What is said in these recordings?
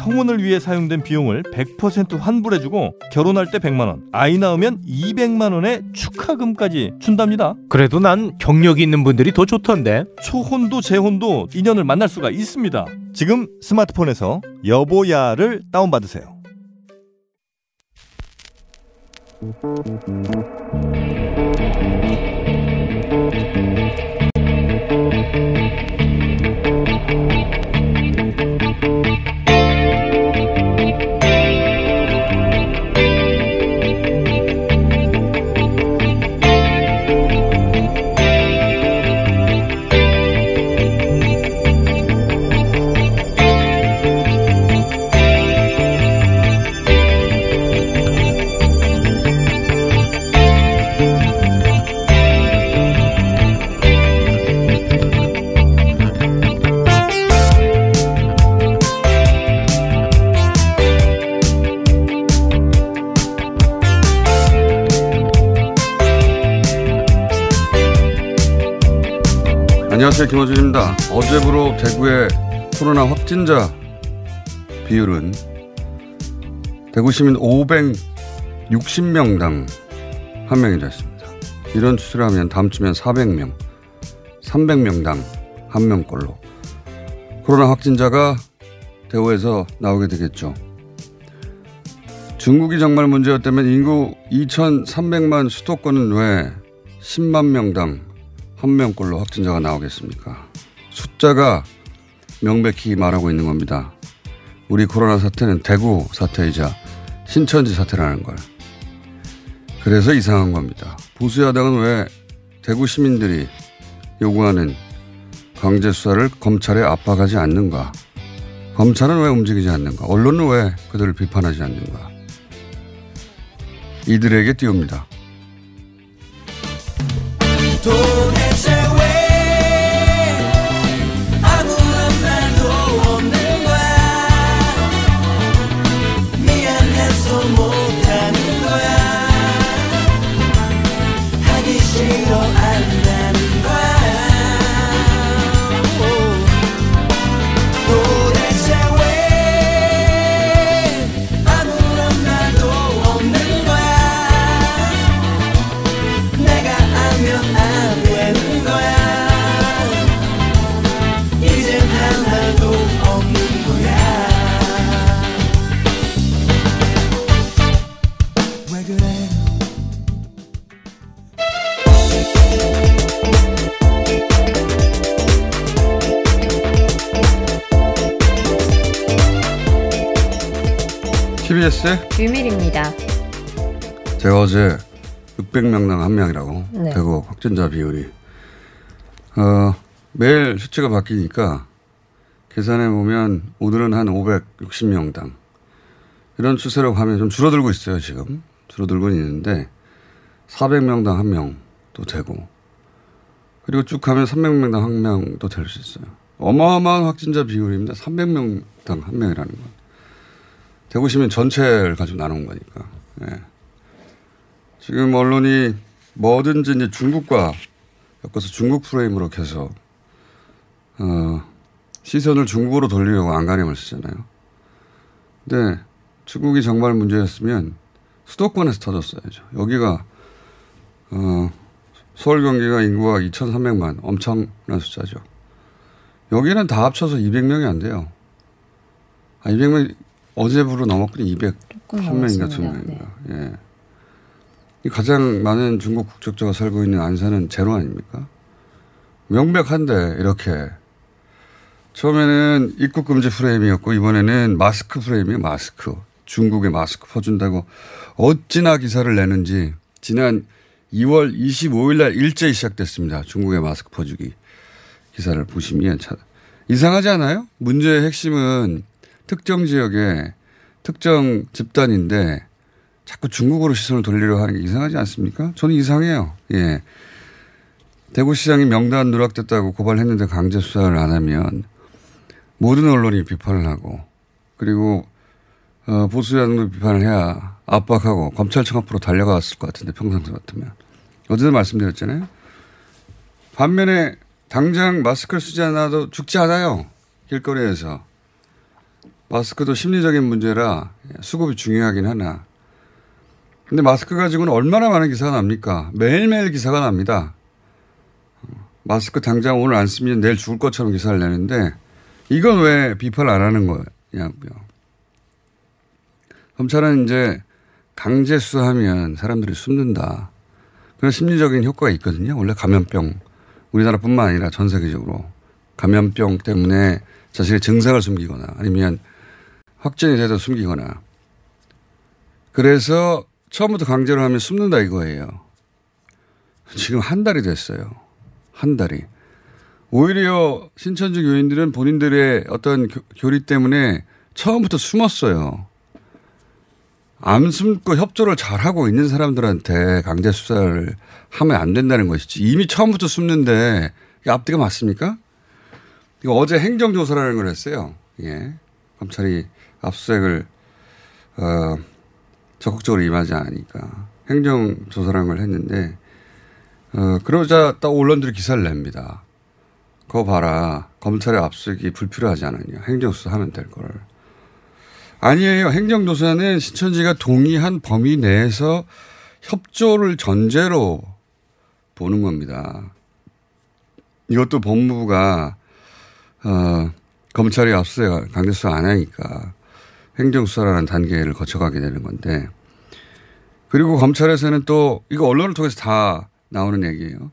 성혼을 위해 사용된 비용을 100% 환불해주고 결혼할 때 100만원, 아이 낳으면 200만원의 축하금까지 준답니다. 그래도 난 경력이 있는 분들이 더 좋던데. 초혼도 재혼도 인연을 만날 수가 있습니다. 지금 스마트폰에서 여보야를 다운받으세요. 안녕하세요, 김어준입니다. 어제부로 대구의 코로나 확진자 비율은 대구시민 560명당 1명이 됐습니다. 이런 추세를 하면 다음 주면 400명, 300명당 1명꼴로 코로나 확진자가 대구에서 나오게 되겠죠. 중국이 정말 문제였다면 인구 2300만 수도권은 왜 10만 명당 1명꼴로 확진자가 나오겠습니까? 숫자가 명백히 말하고 있는 겁니다. 우리 코로나 사태는 대구 사태이자 신천지 사태라는 걸. 그래서 이상한 겁니다. 보수야당은 왜 대구 시민들이 요구하는 강제 수사를 검찰에 압박하지 않는가? 검찰은 왜 움직이지 않는가? 언론은 왜 그들을 비판하지 않는가? 이들에게 띄웁니다. TBS 유밀입니다. 제가 어제 600명당 1명이라고 네. 대구 확진자 비율이 매일 수치가 바뀌니까 계산해보면 오늘은 한 560명당 이런 추세로 가면 좀 줄어들고 있어요. 지금 줄어들고 있는데 400명당 1명도 되고, 그리고 쭉 가면 300명당 1명도 될 수 있어요. 어마어마한 확진자 비율입니다. 300명당 1명이라는 건 대구 시민 전체를 가지고 나눈 거니까. 예. 지금 언론이 뭐든지 이제 중국과 엮어서 중국 프레임으로 계속 시선을 중국으로 돌리려고 안간힘을 쓰잖아요. 근데 중국이 정말 문제였으면 수도권에서 터졌어야죠. 여기가 서울 경기가 인구가 2300만, 엄청난 숫자죠. 여기는 다 합쳐서 200명이 안 돼요. 200명이 어제부로 넘었거든요. 200한 명인가 2명인가. 네. 예. 가장 많은 중국 국적자가 살고 있는 안산은 제로 아닙니까? 명백한데 이렇게. 처음에는 입국 금지 프레임이었고 이번에는 마스크 프레임이에요. 마스크. 중국에 마스크 퍼준다고 어찌나 기사를 내는지. 지난 2월 25일 날 일제히 시작됐습니다. 중국에 마스크 퍼주기. 기사를 보시면 이상하지 않아요? 문제의 핵심은 특정 지역에 특정 집단인데 자꾸 중국으로 시선을 돌리려 하는 게 이상하지 않습니까? 저는 이상해요. 예. 대구시장이 명단 누락됐다고 고발했는데 강제 수사를 안 하면 모든 언론이 비판을 하고, 그리고 보수 야당도 비판을 해야 압박하고 검찰청 앞으로 달려갔을 것 같은데, 평상시 같으면. 어제도 말씀드렸잖아요. 반면에 당장 마스크를 쓰지 않아도 죽지 않아요. 길거리에서. 마스크도 심리적인 문제라 수급이 중요하긴 하나. 근데 마스크 가지고는 얼마나 많은 기사가 납니까? 매일매일 기사가 납니다. 마스크 당장 오늘 안 쓰면 내일 죽을 것처럼 기사를 내는데 이건 왜 비판을 안 하는 거냐고요. 검찰은 이제 강제 수사하면 사람들이 숨는다. 그런 심리적인 효과가 있거든요. 원래 감염병, 우리나라뿐만 아니라 전 세계적으로 감염병 때문에 자신의 증상을 숨기거나 아니면 확진이 돼서 숨기거나, 그래서 처음부터 강제로 하면 숨는다 이거예요. 지금 한 달이 됐어요. 한 달이. 오히려 신천지 교인들은 본인들의 어떤 교리 때문에 처음부터 숨었어요. 안 숨고 협조를 잘하고 있는 사람들한테 강제 수사를 하면 안 된다는 것이지. 이미 처음부터 숨는데 이게 앞뒤가 맞습니까? 이거 어제 행정조사라는 걸 했어요. 예. 검찰이 압수수색을 적극적으로 임하지 않으니까 행정조사라는 걸 했는데, 그러자 딱 언론들이 기사를 냅니다. 그거 봐라. 검찰의 압수수색이 불필요하지 않느냐. 행정수사 하면 될 걸. 아니에요. 행정조사는 신천지가 동의한 범위 내에서 협조를 전제로 보는 겁니다. 이것도 법무부가 검찰이 압수수색 강제수사 안 하니까 행정수사라는 단계를 거쳐가게 되는 건데, 그리고 검찰에서는 또 이거 언론을 통해서 다 나오는 얘기예요.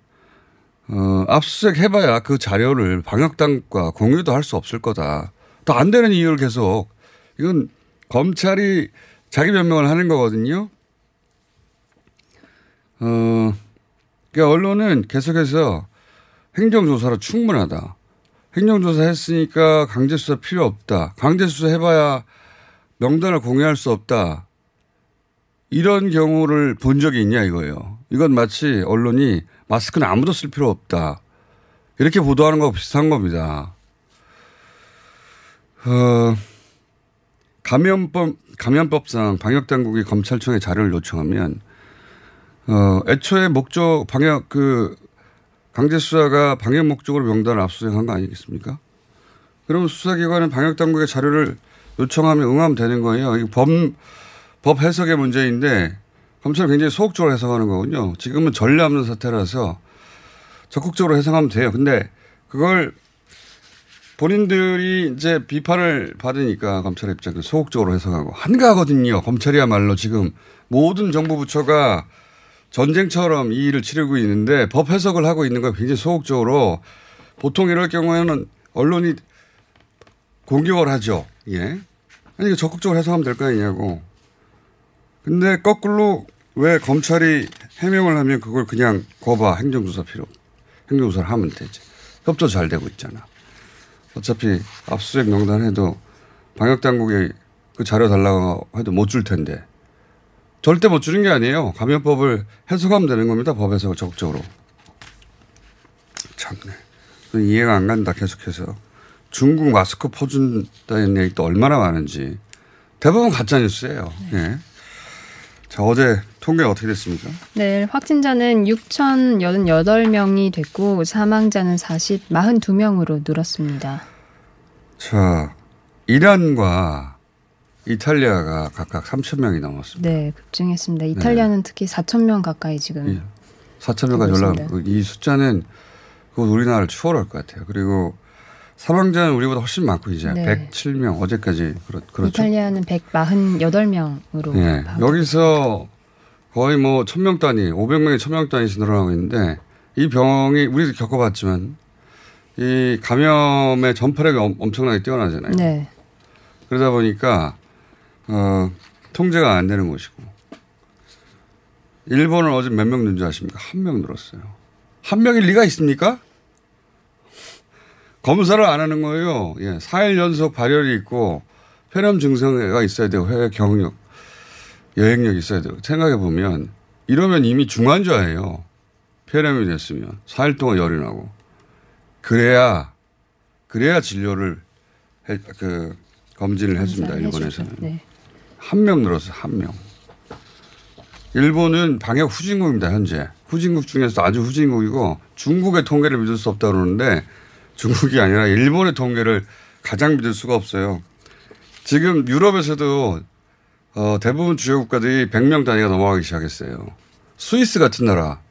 압수수색 해봐야 그 자료를 방역당국과 공유도 할 수 없을 거다. 또 안 되는 이유를 계속, 이건 검찰이 자기 변명을 하는 거거든요. 그러니까 언론은 계속해서 행정조사로 충분하다. 행정조사 했으니까 강제수사 필요 없다. 강제수사 해봐야 명단을 공유할 수 없다. 이런 경우를 본 적이 있냐 이거예요. 이건 마치 언론이 마스크는 아무도 쓸 필요 없다 이렇게 보도하는 거하고 비슷한 겁니다. 감염법상 방역당국이 검찰청에 자료를 요청하면 애초에 목적 방역 강제수사가 방역 목적으로 명단을 압수수색한 거 아니겠습니까? 그럼 수사기관은 방역당국의 자료를 요청하면 응하면 되는 거예요. 이거 법 해석의 문제인데 검찰이 굉장히 소극적으로 해석하는 거군요. 지금은 전례 없는 사태라서 적극적으로 해석하면 돼요. 근데 그걸 본인들이 이제 비판을 받으니까 검찰의 입장에서 소극적으로 해석하고 한가하거든요. 검찰이야말로 지금 모든 정부 부처가 전쟁처럼 이 일을 치르고 있는데 법 해석을 하고 있는 거 굉장히 소극적으로. 보통 이럴 경우에는 언론이 공격을 하죠. 예. 아니, 이거 적극적으로 해석하면 될 거 아니냐고. 근데 거꾸로 왜 검찰이 해명을 하면 그걸 그냥 거봐, 행정조사 필요, 행정조사를 하면 되지. 협조 잘 되고 있잖아. 어차피 압수수색 명단 해도 방역당국에 그 자료 달라고 해도 못 줄 텐데. 절대 못 주는 게 아니에요. 감염법을 해석하면 되는 겁니다. 법 해석을 적극적으로. 참네. 이해가 안 간다. 계속해서 중국 마스크 퍼준다는 얘기 또 얼마나 많은지. 대부분 가짜뉴스예요. 네. 예. 자, 어제 통계 어떻게 됐습니까? 네, 확진자는 6,088명이 됐고 사망자는 42명으로 늘었습니다. 자, 이란과 이탈리아가 각각 3,000명이 넘었습니다. 네, 급증했습니다. 이탈리아는 네. 특히 4,000명 가까이 지금. 예, 4,000명까지 올라가고 이 숫자는 곧 우리나라를 추월할 것 같아요. 그리고 사망자는 우리보다 훨씬 많고 이제 네. 107명 어제까지. 그렇죠. 이탈리아는 148명으로. 네. 여기서 거의 뭐 1,000명 단위, 500명이 1,000명 단위씩 늘어나고 있는데 이 병이 우리도 겪어봤지만 이 감염의 전파력이 엄청나게 뛰어나잖아요. 네. 그러다 보니까 통제가 안 되는 것이고 일본은 어제 몇 명 는 줄 아십니까? 1명 늘었어요. 1명일 리가 있습니까? 검사를 안 하는 거예요. 예, 4일 연속 발열이 있고 폐렴 증세가 있어야 되고 해외 경력, 여행력이 있어야 되고 생각해 보면 이러면 이미 중환자예요. 폐렴이 됐으면 4일 동안 열이 나고 그래야 진료를 검진을 해줍니다. 일본에서는. 네. 1명 늘었어요. 1명. 일본은 방역 후진국입니다. 현재. 후진국 중에서 아주 후진국이고 중국의 통계를 믿을 수 없다고 그러는데 중국이 아니라 일본의 통계를 가장 믿을 수가 없어요. 지금 유럽에서도 대부분 주요 국가들이 100명 단위가 넘어가기 시작했어요. 스위스 같은 나라.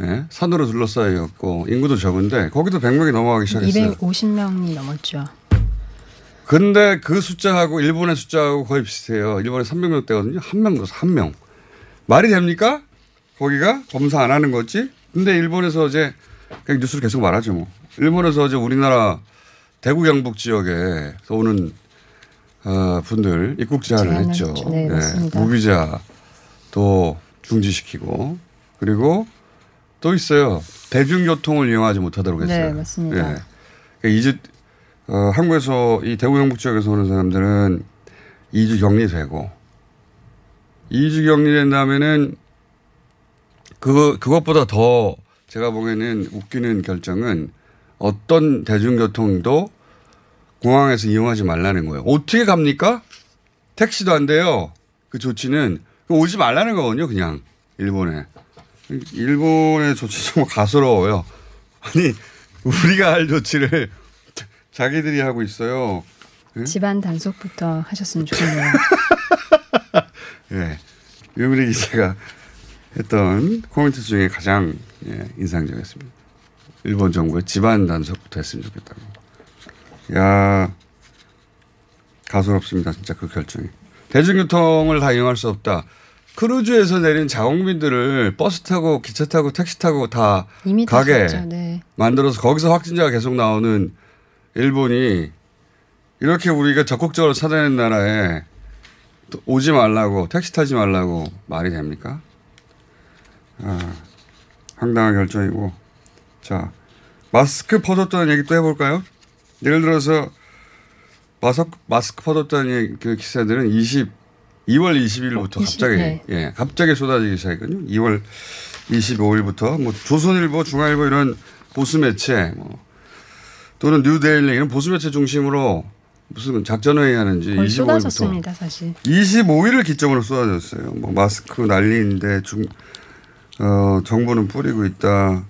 예? 산으로 둘러싸여 있고 인구도 적은데 거기도 100명이 넘어가기 시작했어요. 250명이 넘었죠. 근데 그 숫자하고 일본의 숫자하고 거의 비슷해요. 일본에 300명대거든요. 1명. 말이 됩니까? 거기가 검사 안 하는 거지. 근데 일본에서 어제 그냥 뉴스를 계속 말하죠. 뭐. 일본에서 어제 우리나라 대구 경북 지역에 오는 분들 입국 제한을 했죠. 네, 맞습니다. 예, 무비자도 중지시키고 그리고 또 있어요. 대중교통을 이용하지 못하도록 했어요. 네, 맞습니다. 예. 그러니까 이제 한국에서 이 대구 경북 지역에서 오는 사람들은 2주 격리되고 2주 격리된 다음에는 그것보다 더 제가 보기에는 웃기는 결정은 어떤 대중교통도 공항에서 이용하지 말라는 거예요. 어떻게 갑니까? 택시도 안 돼요. 그 조치는 오지 말라는 거거든요. 그냥 일본에. 일본의 조치 정말 가소로워요. 아니 우리가 할 조치를 자기들이 하고 있어요. 네? 집안 단속부터 하셨으면 좋겠네요. 예, 유미리 기자가 했던 코멘트 중에 가장 인상적이었습니다. 일본 정부의 집안 단속부터 했으면 좋겠다고. 야, 가소롭습니다. 진짜 그 결정이. 대중교통을 다 이용할 수 없다. 크루즈에서 내린 자국민들을 버스 타고 기차 타고 택시 타고 다 이미 가게 네. 만들어서 거기서 확진자가 계속 나오는 일본이 이렇게 우리가 적극적으로 찾아낸 나라에 오지 말라고 택시 타지 말라고 말이 됩니까? 아, 황당한 결정이고. 자, 마스크 퍼졌다는 얘기 또 해볼까요? 예를 들어서 마스크 퍼졌다는 그 기사들은 2월 20일부터 갑자기 네. 예, 갑자기 쏟아지기 시작했거든요. 2월 25일부터 뭐 조선일보, 중앙일보 이런 보수 매체 뭐 또는 뉴데일리 이런 보수 매체 중심으로 무슨 작전회의 하는지 25일부터 쏟아졌습니다, 사실. 25일을 기점으로 쏟아졌어요. 뭐 마스크 난리인데 정부는 뿌리고 있다.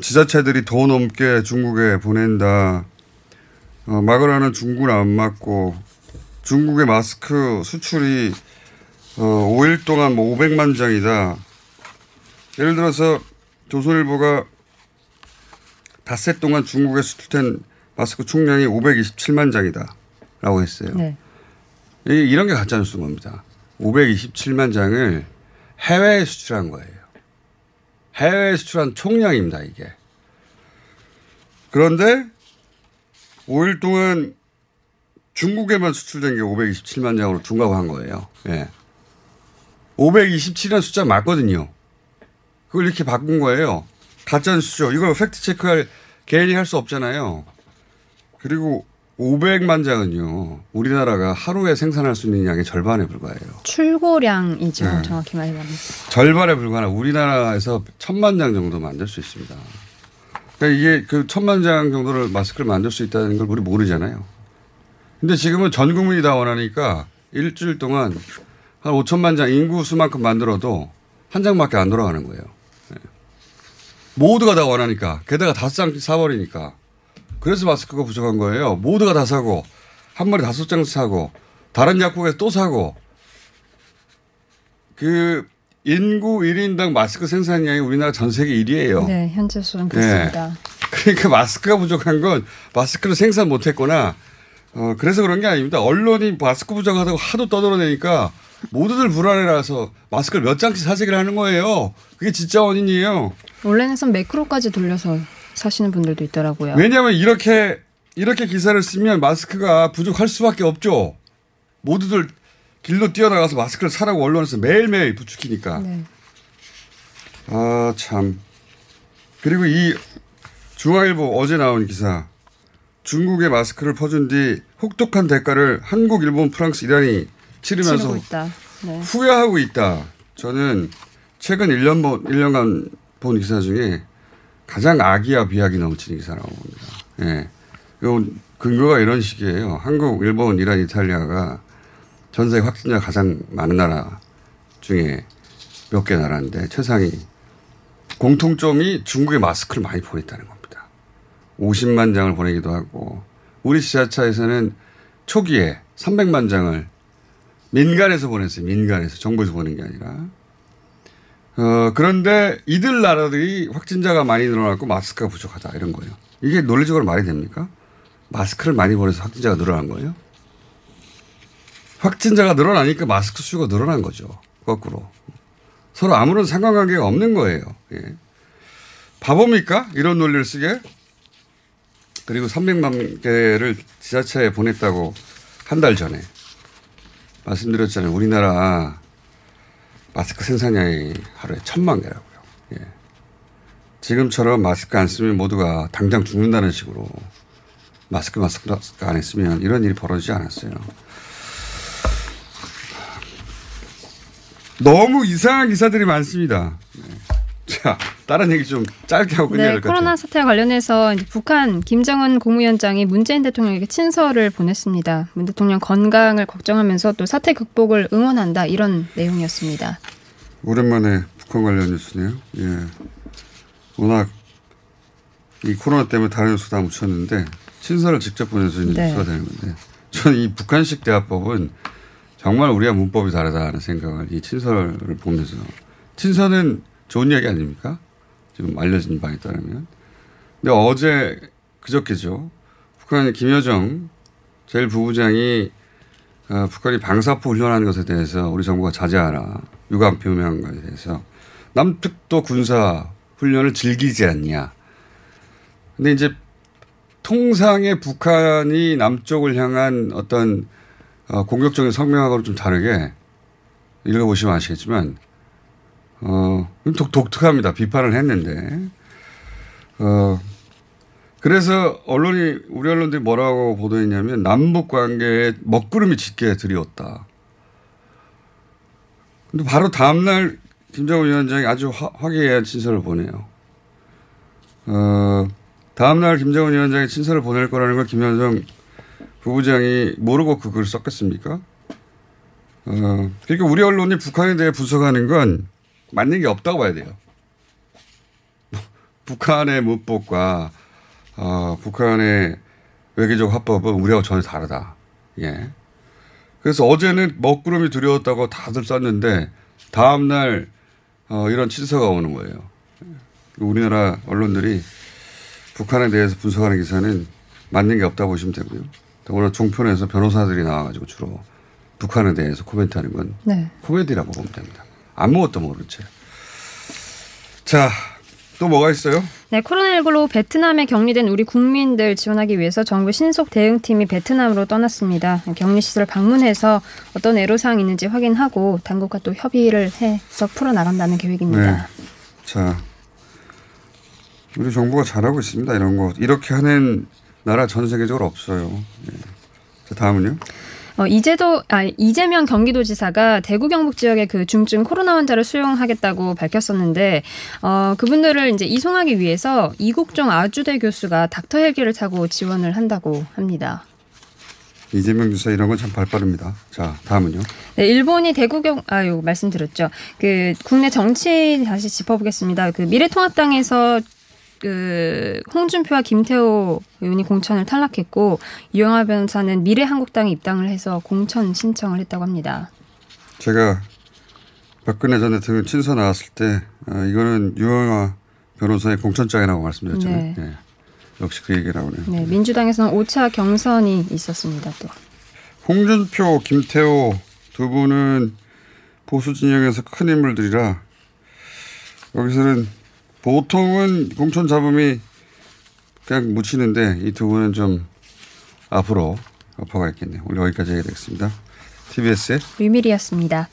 지자체들이 더 넘게 중국에 보낸다. 막으라는 중국은 안 맞고 중국의 마스크 수출이 5일 동안 뭐 500만 장이다. 예를 들어서 조선일보가 닷새 동안 중국에 수출된 마스크 총량이 527만 장이다 라고 했어요. 네. 이런 게 가짜뉴스인 겁니다. 527만 장을 해외에 수출한 거예요. 해외에 수출한 총량입니다. 이게. 그런데 5일 동안 중국에만 수출된 게 527만 장으로 둔갑한 거예요. 예. 527이라는 숫자 맞거든요. 그걸 이렇게 바꾼 거예요. 가짜뉴스죠. 이걸 팩트체크할 개인이 할 수 없잖아요. 그리고 500만 장은요. 우리나라가 하루에 생산할 수 있는 양의 절반에 불과해요. 출고량이죠. 네. 정확히 말하면. 절반에 불과한 우리나라에서 1,000만 장 정도 만들 수 있습니다. 그러니까 이게 그 1,000만 장 정도를 마스크를 만들 수 있다는 걸 우리 모르잖아요. 근데 지금은 전 국민이 다 원하니까 일주일 동안 한 5,000만 장 인구수만큼 만들어도 한 장밖에 안 돌아가는 거예요. 네. 모두가 다 원하니까. 게다가 다섯 장 사버리니까. 그래서 마스크가 부족한 거예요. 모두가 다 사고 한 번에 5장 사고 다른 약국에서 또 사고 그 인구 1인당 마스크 생산량이 우리나라 전 세계 1위예요. 네. 현재 수는 그렇습니다. 네. 그러니까 마스크가 부족한 건 마스크를 생산 못했거나 그래서 그런 게 아닙니다. 언론이 마스크 부족하다고 하도 떠들어내니까 모두들 불안해라서 마스크를 몇 장씩 사시기를 하는 거예요. 그게 진짜 원인이에요. 원래는 매크로까지 돌려서 사시는 분들도 있더라고요. 왜냐하면 이렇게 기사를 쓰면 마스크가 부족할 수밖에 없죠. 모두들 길로 뛰어나가서 마스크를 사라고 언론에서 매일매일 부추기니까. 네. 아, 참. 그리고 이 중앙일보 어제 나온 기사. 중국에 마스크를 퍼준 뒤 혹독한 대가를 한국, 일본, 프랑스, 이란이 치르면서 있다. 네. 후회하고 있다. 저는 최근 1년간 본 기사 중에 가장 악의와 비약이 넘치는 기사라고 봅니다. 예. 요 근거가 이런 식이에요. 한국, 일본, 이란, 이탈리아가 전 세계 확진자가 가장 많은 나라 중에 몇 개 나라인데 최상위. 공통점이 중국에 마스크를 많이 보냈다는 겁니다. 50만 장을 보내기도 하고 우리 지자체에서는 초기에 300만 장을 민간에서 보냈어요. 민간에서. 정부에서 보낸 게 아니라. 그런데 이들 나라들이 확진자가 많이 늘어났고 마스크가 부족하다 이런 거예요. 이게 논리적으로 말이 됩니까? 마스크를 많이 보내서 확진자가 늘어난 거예요? 확진자가 늘어나니까 마스크 수요가 늘어난 거죠. 거꾸로. 서로 아무런 상관관계가 없는 거예요. 예. 바보입니까? 이런 논리를 쓰게? 그리고 300만 개를 지자체에 보냈다고 한 달 전에 말씀드렸잖아요. 우리나라 마스크 생산량이 하루에 1000만 개라고요. 예. 지금처럼 마스크 안 쓰면 모두가 당장 죽는다는 식으로 마스크 안 했으면 이런 일이 벌어지지 않았어요. 너무 이상한 기사들이 많습니다. 네. 자, 다른 얘기 좀 짧게 하고 끝내야 될 것 같아요. 코로나 사태와 관련해서 이제 북한 김정은 국무위원장이 문재인 대통령에게 친서를 보냈습니다. 문 대통령 건강을 걱정하면서 또 사태 극복을 응원한다 이런 내용이었습니다. 오랜만에 북한 관련 뉴스네요. 예, 워낙 이 코로나 때문에 다른 뉴스 다 묻혔는데 친서를 직접 보내서 네. 뉴스가 되는 건데 저는 이 북한식 대화법은 정말 우리와 문법이 다르다는 생각을 이 친서를 보면서 친서는 좋은 이야기 아닙니까? 지금 알려진 바에 따르면. 근데 어제 그저께죠. 북한 김여정 제1부부장이 북한이 방사포 훈련하는 것에 대해서 우리 정부가 자제하라. 유감 표명한 것에 대해서. 남측도 군사 훈련을 즐기지 않냐. 근데 이제 통상의 북한이 남쪽을 향한 어떤 공격적인 성명하고는 좀 다르게 읽어보시면 아시겠지만 독특합니다. 비판을 했는데. 그래서 언론이, 우리 언론들이 뭐라고 보도했냐면 남북 관계에 먹구름이 짙게 드리웠다. 근데 바로 다음날 김정은 위원장이 아주 화기애애한 친서를 보내요. 다음날 김정은 위원장이 친서를 보낼 거라는 걸 김여정 부부장이 모르고 그 글을 썼겠습니까? 그러니까 우리 언론이 북한에 대해 분석하는 건 맞는 게 없다고 봐야 돼요. 북한의 문법과 북한의 외교적 화법은 우리하고 전혀 다르다. 예. 그래서 어제는 먹구름이 두려웠다고 다들 썼는데 다음날 이런 친서가 오는 거예요. 우리나라 언론들이 북한에 대해서 분석하는 기사는 맞는 게 없다고 보시면 되고요. 오늘 종편에서 변호사들이 나와가지고 주로 북한에 대해서 코멘트하는 건 네. 코미디라고 보면 됩니다. 아무것도 모르는 채. 자, 또 뭐가 있어요? 네, 코로나19로 베트남에 격리된 우리 국민들 지원하기 위해서 정부 신속 대응팀이 베트남으로 떠났습니다. 격리시설 방문해서 어떤 애로사항이 있는지 확인하고 당국과 또 협의를 해서 풀어나간다는 계획입니다. 네. 자, 우리 정부가 잘하고 있습니다. 이런 거. 이렇게 하는 나라 전 세계적으로 없어요. 예. 자, 다음은요. 이재명 경기도지사가 대구 경북 지역의 그 중증 코로나 환자를 수용하겠다고 밝혔었는데 그분들을 이제 이송하기 위해서 이국종 아주대 교수가 닥터 헬기를 타고 지원을 한다고 합니다. 이재명 주사 이런 건 참 발빠릅니다. 자, 다음은요. 네, 일본이 말씀드렸죠. 그 국내 정치 다시 짚어보겠습니다. 그 미래통합당에서 그 홍준표와 김태호 의원이 공천을 탈락했고 이영하 변호사는 미래한국당에 입당을 해서 공천 신청을 했다고 합니다. 제가 박근혜 전 대통령 친서 나왔을 때 이거는 이영하 변호사의 공천장이라고 말씀드렸잖아요. 네. 네. 역시 그 얘기가 나오네요. 네, 민주당에서는 5차 경선이 있었습니다. 또 홍준표, 김태호 두 분은 보수 진영에서 큰 인물들이라 여기서는 보통은 공천 잡음이 그냥 묻히는데 이 두 분은 좀 앞으로 여파가 있겠네요. 오늘 여기까지 해야 되겠습니다. TBS의 유미리였습니다.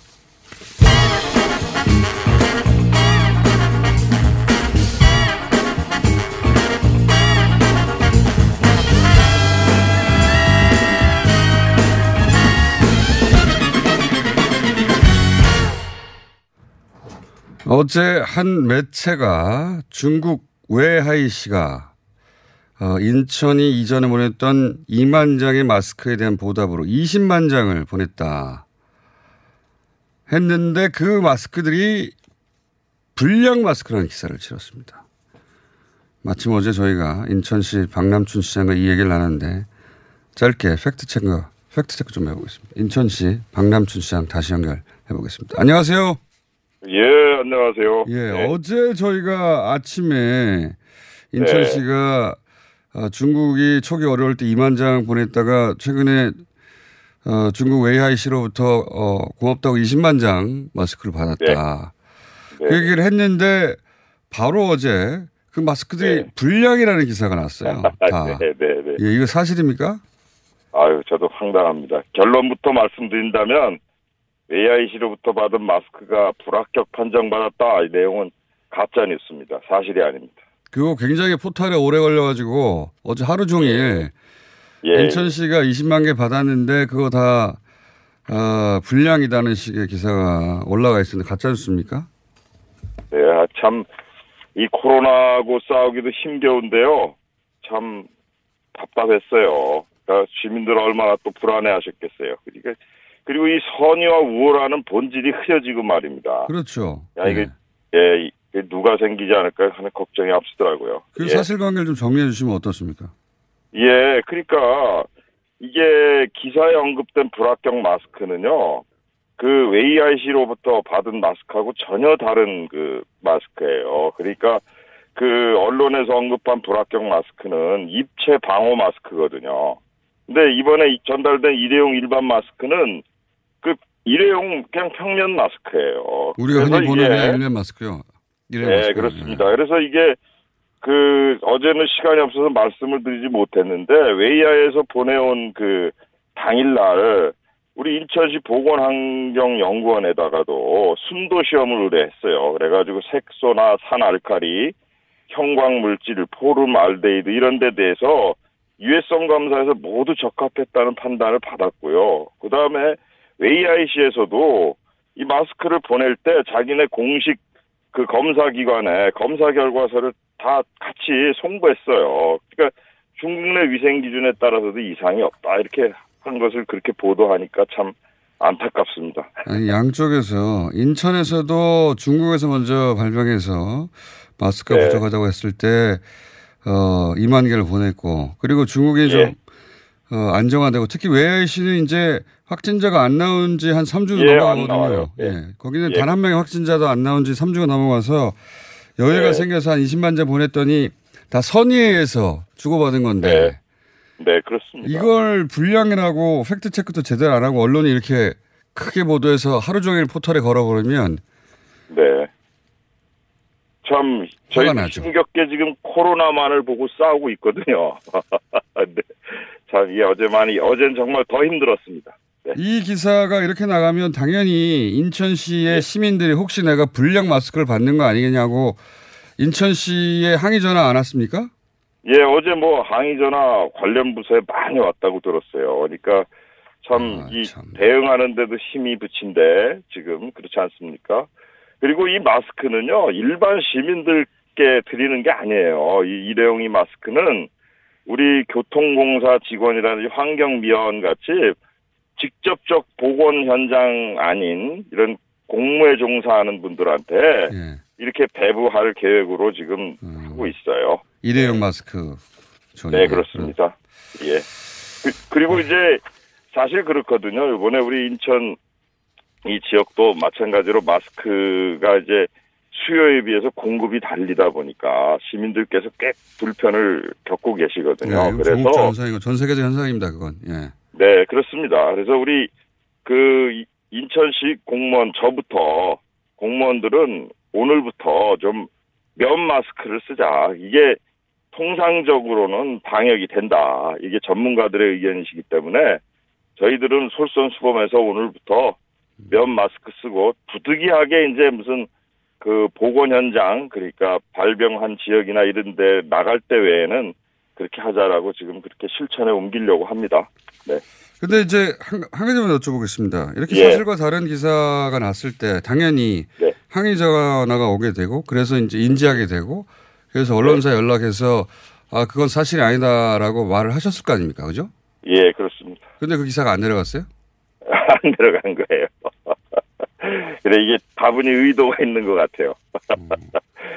어제 한 매체가 중국 웨하이 씨가 인천이 이전에 보냈던 2만 장의 마스크에 대한 보답으로 20만 장을 보냈다 했는데 그 마스크들이 불량 마스크라는 기사를 실었습니다. 마침 어제 저희가 인천시 박남춘 시장과 이 얘기를 나눴는데 짧게 팩트체크 좀 해보겠습니다. 인천시 박남춘 시장 다시 연결해보겠습니다. 안녕하세요. 예, 안녕하세요. 예, 네. 어제 저희가 아침에 인천시가 중국이 초기 어려울 때 2만 장 보냈다가 최근에 중국 웨이하이시로부터 고맙다고 20만 장 마스크를 받았다. 네. 그 얘기를 했는데 바로 어제 그 마스크들이 불량이라는 기사가 났어요. 네. 예, 이거 사실입니까? 아유, 저도 황당합니다. 결론부터 말씀드린다면 AIC로부터 받은 마스크가 불합격 판정받았다. 이 내용은 가짜뉴스입니다. 사실이 아닙니다. 그거 굉장히 포탈에 오래 걸려가지고 어제 하루 종일 인천시가 20만 개 받았는데 그거 다 불량이라는 식의 기사가 올라가 있었는데 가짜뉴스입니까? 네, 참 이 코로나하고 싸우기도 힘겨운데요. 참 답답했어요. 그러니까 시민들 얼마나 또 불안해하셨겠어요. 그러니까 그리고 이 선의와 우월하는 본질이 흐려지고 말입니다. 그렇죠. 야, 이게, 이게 누가 생기지 않을까 하는 걱정이 앞서더라고요. 그 사실관계를 좀 정리해 주시면 어떻습니까? 예, 그러니까 이게 기사에 언급된 불합격 마스크는요, 그 웨이아이씨로부터 받은 마스크하고 전혀 다른 그 마스크예요. 그러니까 그 언론에서 언급한 불합격 마스크는 입체 방호 마스크거든요. 근데 이번에 전달된 일회용 일반 마스크는 그 일회용 그냥 평면 마스크예요. 우리가 흔히 보는 일회용 마스크요. 네, 그렇습니다. 그래서 이게 그 어제는 시간이 없어서 말씀을 드리지 못했는데 웨이아에서 보내온 그 당일날 우리 인천시 보건환경연구원에다가도 순도 시험을 의뢰했어요. 그래가지고 색소나 산알칼리, 형광물질, 포름알데히드 이런 데 대해서 유해성 감사에서 모두 적합했다는 판단을 받았고요. 그 다음에 웨이아이씨에서도 이 마스크를 보낼 때 자기네 공식 그 검사기관에 검사 결과서를 다 같이 송부했어요. 그러니까 중국 내 위생 기준에 따라서도 이상이 없다. 이렇게 한 것을 그렇게 보도하니까 참 안타깝습니다. 아니, 양쪽에서 인천에서도 중국에서 먼저 발병해서 마스크가 부족하다고 했을 때 2만 개를 보냈고, 그리고 중국이 좀, 안정화되고, 특히 외야시는 이제 확진자가 안 나온 지 한 3주 넘어가거든요. 거기는 단 한 명의 확진자도 안 나온 지 3주가 넘어가서 여유가 생겨서 한 20만 장 보냈더니 다 선의에 의해서 주고받은 건데. 네, 그렇습니다. 이걸 불량이라고 팩트체크도 제대로 안 하고 언론이 이렇게 크게 보도해서 하루 종일 포털에 걸어버리면. 네. 참 저희도 힘겹게 지금 코로나만을 보고 싸우고 있거든요. 네. 참 이 어젠 정말 더 힘들었습니다. 네. 이 기사가 이렇게 나가면 당연히 인천시의 시민들이 혹시 내가 불량 마스크를 받는 거 아니겠냐고 인천시에 항의 전화 안 왔습니까? 예, 어제 뭐 항의 전화 관련 부서에 많이 왔다고 들었어요. 그러니까 참 이 대응하는데도 힘이 붙인데 지금 그렇지 않습니까? 그리고 이 마스크는요, 일반 시민들께 드리는 게 아니에요. 이 일회용 이 마스크는 우리 교통공사 직원이라든지 환경미화원 같이 직접적 보건 현장 아닌 이런 공무에 종사하는 분들한테 이렇게 배부할 계획으로 지금 하고 있어요. 일회용 마스크. 네, 그렇습니다. 예. 그리고 이제 사실 그렇거든요. 이번에 우리 인천 이 지역도 마찬가지로 마스크가 이제 수요에 비해서 공급이 달리다 보니까 시민들께서 꽤 불편을 겪고 계시거든요. 그래서 전 세계적 현상입니다, 그건. 네, 그렇습니다. 그래서 우리 그 인천시 공무원 저부터 공무원들은 오늘부터 좀 면 마스크를 쓰자. 이게 통상적으로는 방역이 된다. 이게 전문가들의 의견이시기 때문에 저희들은 솔선수범해서 오늘부터 면 마스크 쓰고 부득이하게 이제 무슨 그 보건 현장, 그러니까 발병한 지역이나 이런 데 나갈 때 외에는 그렇게 하자라고 지금 그렇게 실천에 옮기려고 합니다. 네. 근데 이제 한 가지만 여쭤보겠습니다. 이렇게 예. 사실과 다른 기사가 났을 때 당연히 네. 항의 전화가 오게 되고 그래서 이제 인지하게 되고 그래서 언론사에 연락해서 아, 그건 사실이 아니다라고 말을 하셨을 거 아닙니까? 그죠? 예, 그렇습니다. 근데 그 기사가 안 내려갔어요? 안 내려간 거예요. 그래, 이게 다분히 의도가 있는 것 같아요.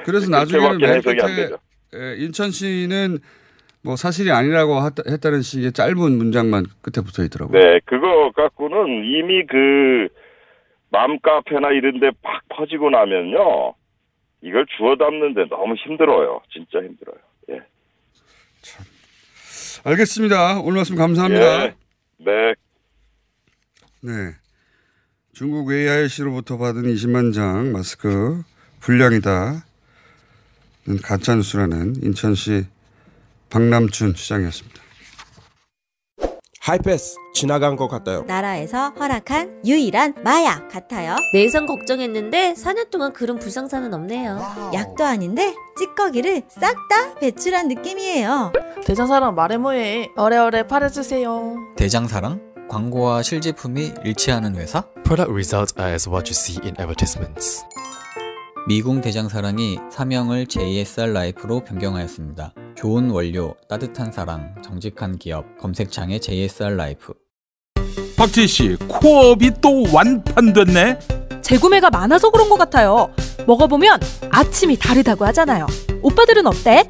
그래서 나중에는 맨 끝에 인천시는 뭐 사실이 아니라고 했다는 식의 짧은 문장만 끝에 붙어 있더라고요. 네, 그거 갖고는 이미 그 맘카페나 이런 데 팍 퍼지고 나면요. 이걸 주워 담는데 너무 힘들어요. 진짜 힘들어요. 예. 참. 알겠습니다. 오늘 말씀 감사합니다. 예. 네. 네. 중국 AIC로부터 받은 20만 장 마스크 불량이다. 가짜뉴스라는 인천시 박남춘 시장이었습니다. 하이패스 지나간 것 같아요. 나라에서 허락한 유일한 마약 같아요. 내성 걱정했는데 4년 동안 그런 불상사는 없네요. 와우. 약도 아닌데 찌꺼기를 싹 다 배출한 느낌이에요. 대장사랑 말해 뭐해. 어레어레 팔아주세요. 대장사랑? 광고와 실제품이 일치하는 회사? Product results are as what you see in advertisements. 미궁 대장사랑이 사명을 JSRLIFE로 변경하였습니다. 좋은 원료, 따뜻한 사랑, 정직한 기업. 검색창에 JSRLIFE. 박지희씨, 코어업이 또 완판됐네? 재구매가 많아서 그런 것 같아요. 먹어보면 아침이 다르다고 하잖아요. 오빠들은 어때?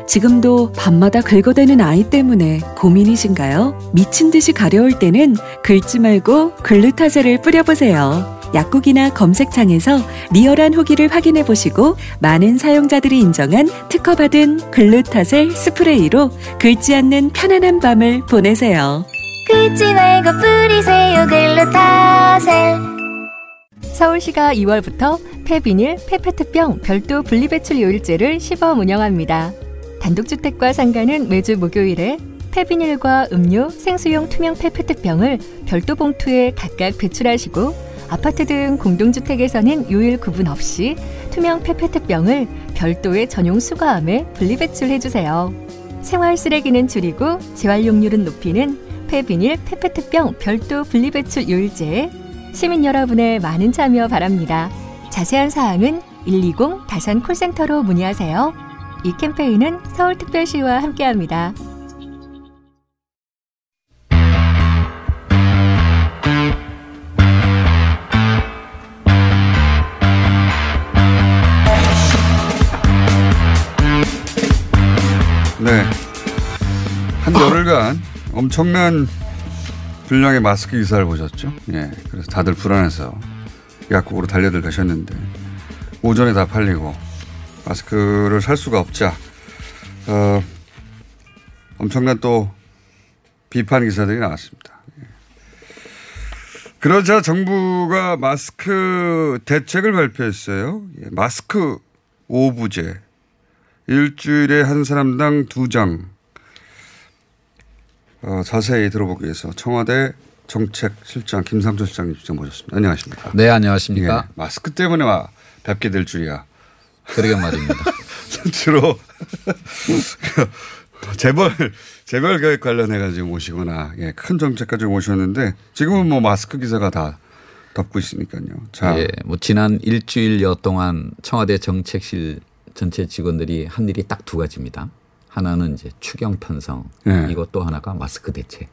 지금도 밤마다 긁어대는 아이 때문에 고민이신가요? 미친 듯이 가려울 때는 긁지 말고 글루타셀을 뿌려보세요. 약국이나 검색창에서 리얼한 후기를 확인해보시고 많은 사용자들이 인정한 특허받은 글루타셀 스프레이로 긁지 않는 편안한 밤을 보내세요. 긁지 말고 뿌리세요 글루타셀. 서울시가 2월부터 폐비닐, 폐페트병 별도 분리배출 요일제를 시범 운영합니다. 단독주택과 상가는 매주 목요일에 폐비닐과 음료, 생수용 투명 폐페트병을 별도 봉투에 각각 배출하시고 아파트 등 공동주택에서는 요일 구분 없이 투명 페페트병을 별도의 전용 수거함에 분리배출해주세요. 생활 쓰레기는 줄이고 재활용률은 높이는 폐비닐 페페트병 별도 분리배출 요일제에 시민 여러분의 많은 참여 바랍니다. 자세한 사항은 120 다산 콜센터로 문의하세요. 이 캠페인은 서울특별시와 함께합니다. 네, 한 열흘간 엄청난 분량의 마스크 기사를 보셨죠. 예, 그래서 다들 불안해서 약국으로 달려들 가셨는데 오전에 다 팔리고 마스크를 살 수가 없자 엄청난 또 비판 기사들이 나왔습니다. 예. 그러자 정부가 마스크 대책을 발표했어요. 예, 마스크 5부제. 일주일에 한 사람당 2장. 자세히 들어보기 위해서 청와대 정책실장 김상조 실장님 직접 모셨습니다. 안녕하십니까? 네, 안녕하십니까? 예, 마스크 때문에 뵙게 될 줄이야. 그러게 말입니다. 주로 재벌 계획 관련해 가지고 모시거나 예, 큰 정책까지 모셨는데 지금은 뭐 마스크 기사가 다 덮고 있으니까요. 자, 예, 뭐 지난 일주일여 동안 청와대 정책실 전체 직원들이 한 일이 딱 두 가지입니다. 하나는 이제 추경 편성, 네. 이것 또 하나가 마스크 대책.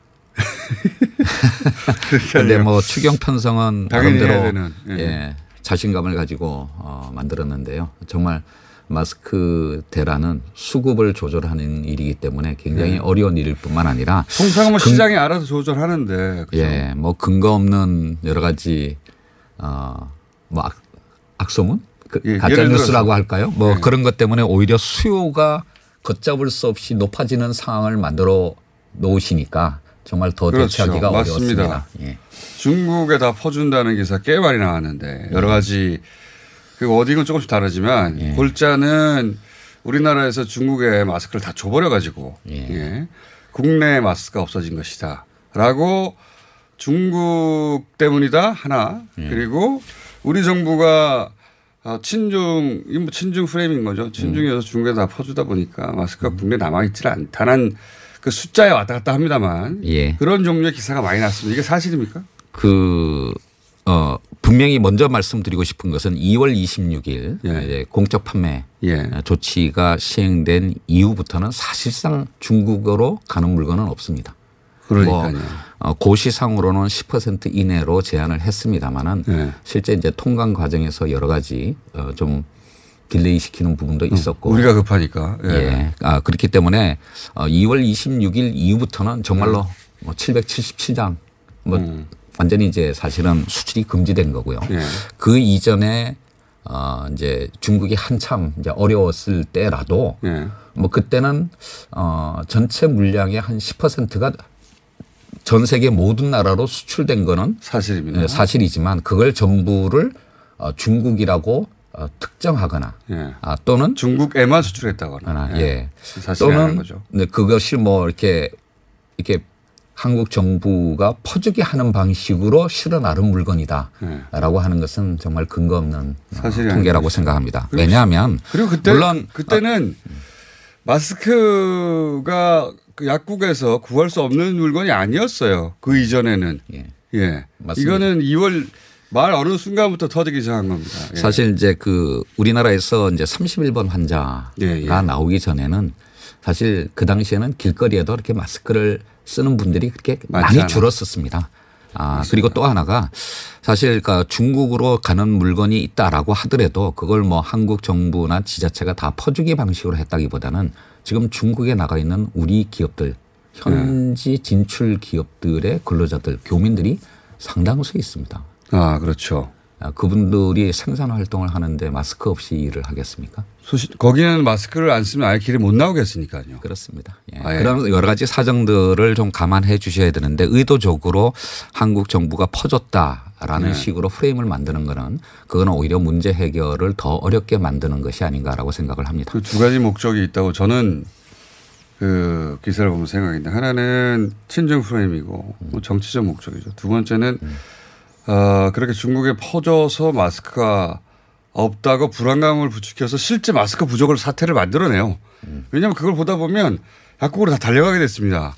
그런데 뭐 추경 편성은 나름대로 예, 자신감을 가지고 만들었는데요. 정말 마스크 대란은 수급을 조절하는 일이기 때문에 굉장히 어려운 일일 뿐만 아니라 통상은 뭐 시장이 알아서 조절하는데 그렇죠? 예, 뭐 근거 없는 여러 가지 뭐 악소문, 예, 가짜 뉴스라고 할까요? 뭐 예. 그런 것 때문에 오히려 수요가 걷잡을 수 없이 높아지는 상황을 만들어 놓으시니까 정말 더 대처하기가 어려웠습니다. 예. 중국에 다 퍼준다는 기사 꽤 많이 나왔는데 여러 가지 그리고 어디건 조금씩 다르지만 골자는 우리나라에서 중국에 마스크를 다 줘버려가지고 국내에 마스크가 없어진 것이다 라고 중국 때문이다 하나 그리고 우리 정부가 친중, 이건 뭐 친중 프레임인 거죠. 친중에서 중국에 다 퍼주다 보니까 마스크가 국내에 남아있지 않다는 그 숫자에 왔다 갔다 합니다만 그런 종류의 기사가 많이 났습니다. 이게 사실입니까? 분명히 먼저 말씀드리고 싶은 것은 2월 26일 공적 판매 조치가 시행된 이후부터는 사실상 중국으로 가는 물건은 없습니다. 그러니까요. 뭐 고시상으로는 10% 이내로 제한을 했습니다만은 실제 이제 통관 과정에서 여러 가지 좀 딜레이 시키는 부분도 있었고 우리가 급하니까 그렇기 때문에 2월 26일 이후부터는 정말로 뭐 777장 뭐 완전히 이제 사실은 수출이 금지된 거고요. 그 이전에 이제 중국이 한참 이제 어려웠을 때라도 뭐 그때는 전체 물량의 한 10%가 전 세계 모든 나라로 수출된 거는 사실입니다. 사실이지만 그걸 전부를 중국이라고 특정하거나 또는 중국에만 수출했다거나 또는 그것이 뭐 이렇게 한국 정부가 퍼주게 하는 방식으로 실어 나른 물건이다라고 하는 것은 정말 근거 없는 통계라고 생각합니다. 왜냐하면 그리고 그때는 마스크가 약국에서 구할 수 없는 물건이 아니었어요. 그 이전에는 맞습니다. 이거는 2월 말 어느 순간부터 터지기 시작한 겁니다. 사실 이제 그 우리나라에서 이제 31번 환자가 나오기 전에는 사실 그 당시에는 길거리에도 이렇게 마스크를 쓰는 분들이 그렇게 많이 줄었었습니다. 그리고 또 하나가 사실 그러니까 중국으로 가는 물건이 있다라고 하더라도 그걸 뭐 한국 정부나 지자체가 다 퍼주기 방식으로 했다기보다는 지금 중국에 나가 있는 우리 기업들, 현지 진출 기업들의 근로자들, 교민들이 상당수 있습니다. 그렇죠. 그분들이 생산 활동을 하는데 마스크 없이 일을 하겠습니까? 거기는 마스크를 안 쓰면 아예 길에 못 나오겠으니까요. 그렇습니다. 그런 여러 가지 사정들을 좀 감안해 주셔야 되는데 의도적으로 한국 정부가 퍼줬다라는 식으로 프레임을 만드는 거는 그건 오히려 문제 해결을 더 어렵게 만드는 것이 아닌가라고 생각을 합니다. 그 두 가지 목적이 있다고 저는 그 기사를 보면 생각인데 하나는 친정 프레임이고 정치적 목적이죠. 두 번째는 그렇게 중국에 퍼져서 마스크가 없다고 불안감을 부추겨서 실제 마스크 부족을 사태를 만들어내요. 왜냐하면 그걸 보다 보면 약국으로 다 달려가게 됐습니다.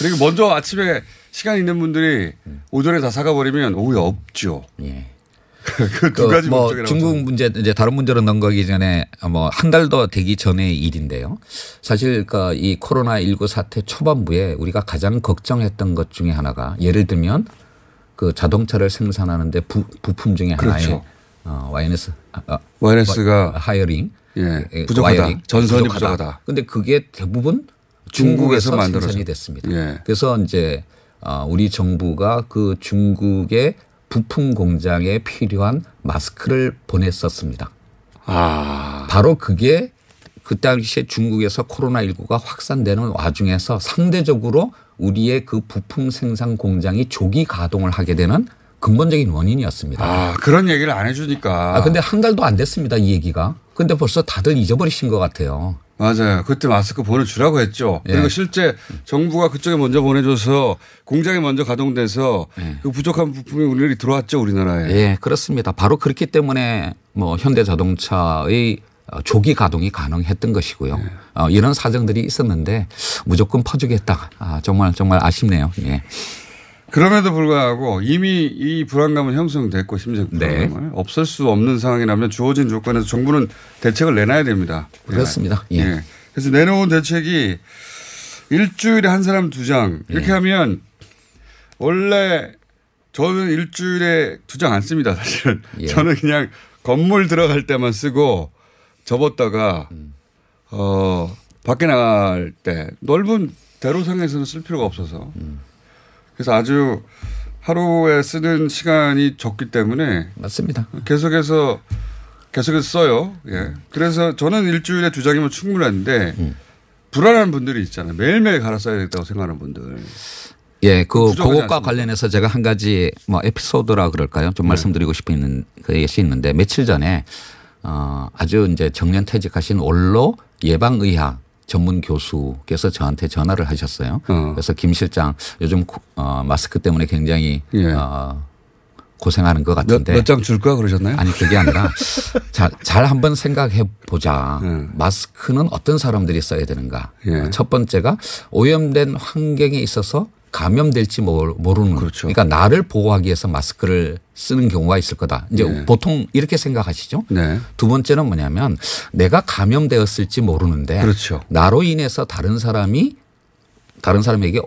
그리고 먼저 아침에 시간 있는 분들이 오전에 다 사가버리면 오후에 없죠. 그 두 가지 뭐 중국 문제 이제 다른 문제로 넘어가기 전에 뭐 한 달 더 되기 전의 일인데요. 사실 그러니까 이 코로나 19 사태 초반부에 우리가 가장 걱정했던 것 중에 하나가 예를 들면 그 자동차를 생산하는데 부품 중에 하나의 와이어스가 하이어링 부족하다. 전선이 부족하다. 그런데 그게 대부분 중국에서 생산이 됐습니다. 그래서 이제 우리 정부가 그 중국의 부품 공장에 필요한 마스크를 보냈었습니다. 바로 그게 그 당시에 중국에서 코로나19가 확산되는 와중에서 상대적으로 우리의 그 부품 생산 공장이 조기 가동을 하게 되는 근본적인 원인이었습니다. 그런 얘기를 안 해주니까. 근데 한 달도 안 됐습니다. 이 얘기가. 근데 벌써 다들 잊어버리신 것 같아요. 맞아요. 그때 마스크 보내주라고 했죠. 그리고 실제 정부가 그쪽에 먼저 보내줘서 공장이 먼저 가동돼서 그 부족한 부품이 우리나라에 들어왔죠. 우리나라에. 그렇습니다. 바로 그렇기 때문에 뭐 현대자동차의 조기 가동이 가능했던 것이고요. 이런 사정들이 있었는데 무조건 퍼주겠다. 정말 아쉽네요. 그럼에도 불구하고 이미 이 불안감은 형성됐고 심지어 불안감을 없앨 수 없는 상황이라면 주어진 조건에서 정부는 대책을 내놔야 됩니다. 그렇습니다. 그래서 내놓은 대책이 일주일에 한 사람 2장 이렇게 하면 원래 저는 일주일에 2장 안 씁니다, 사실은. 예. 저는 그냥 건물 들어갈 때만 쓰고 접었다가 밖에 나갈 때 넓은 대로상에서는 쓸 필요가 없어서. 그래서 아주 하루에 쓰는 시간이 적기 때문에 맞습니다. 계속해서 써요. 예. 그래서 저는 일주일에 2장이면 충분한데 불안한 분들이 있잖아요. 매일매일 갈아 써야 된다고 생각하는 분들. 예, 그것과 관련해서 제가 한 가지 뭐 에피소드라 그럴까요? 좀 말씀드리고 싶은 것이 있는데 며칠 전에 아주 이제 정년 퇴직하신 원로 예방의학 전문 교수께서 저한테 전화를 하셨어요. 그래서 김 실장 요즘 마스크 때문에 굉장히 고생하는 것 같은데 몇 장 줄까 그러셨나요? 아니 그게 아니라 잘 한번 생각해 보자. 마스크는 어떤 사람들이 써야 되는가. 예. 첫 번째가 오염된 환경에 있어서 감염될지 모르는. 그렇죠. 그러니까 나를 보호하기 위해서 마스크를 쓰는 경우가 있을 거다. 이제 네. 보통 이렇게 생각하시죠. 네. 두 번째는 뭐냐면 내가 감염되었을지 모르는데 그렇죠. 나로 인해서 다른 사람에게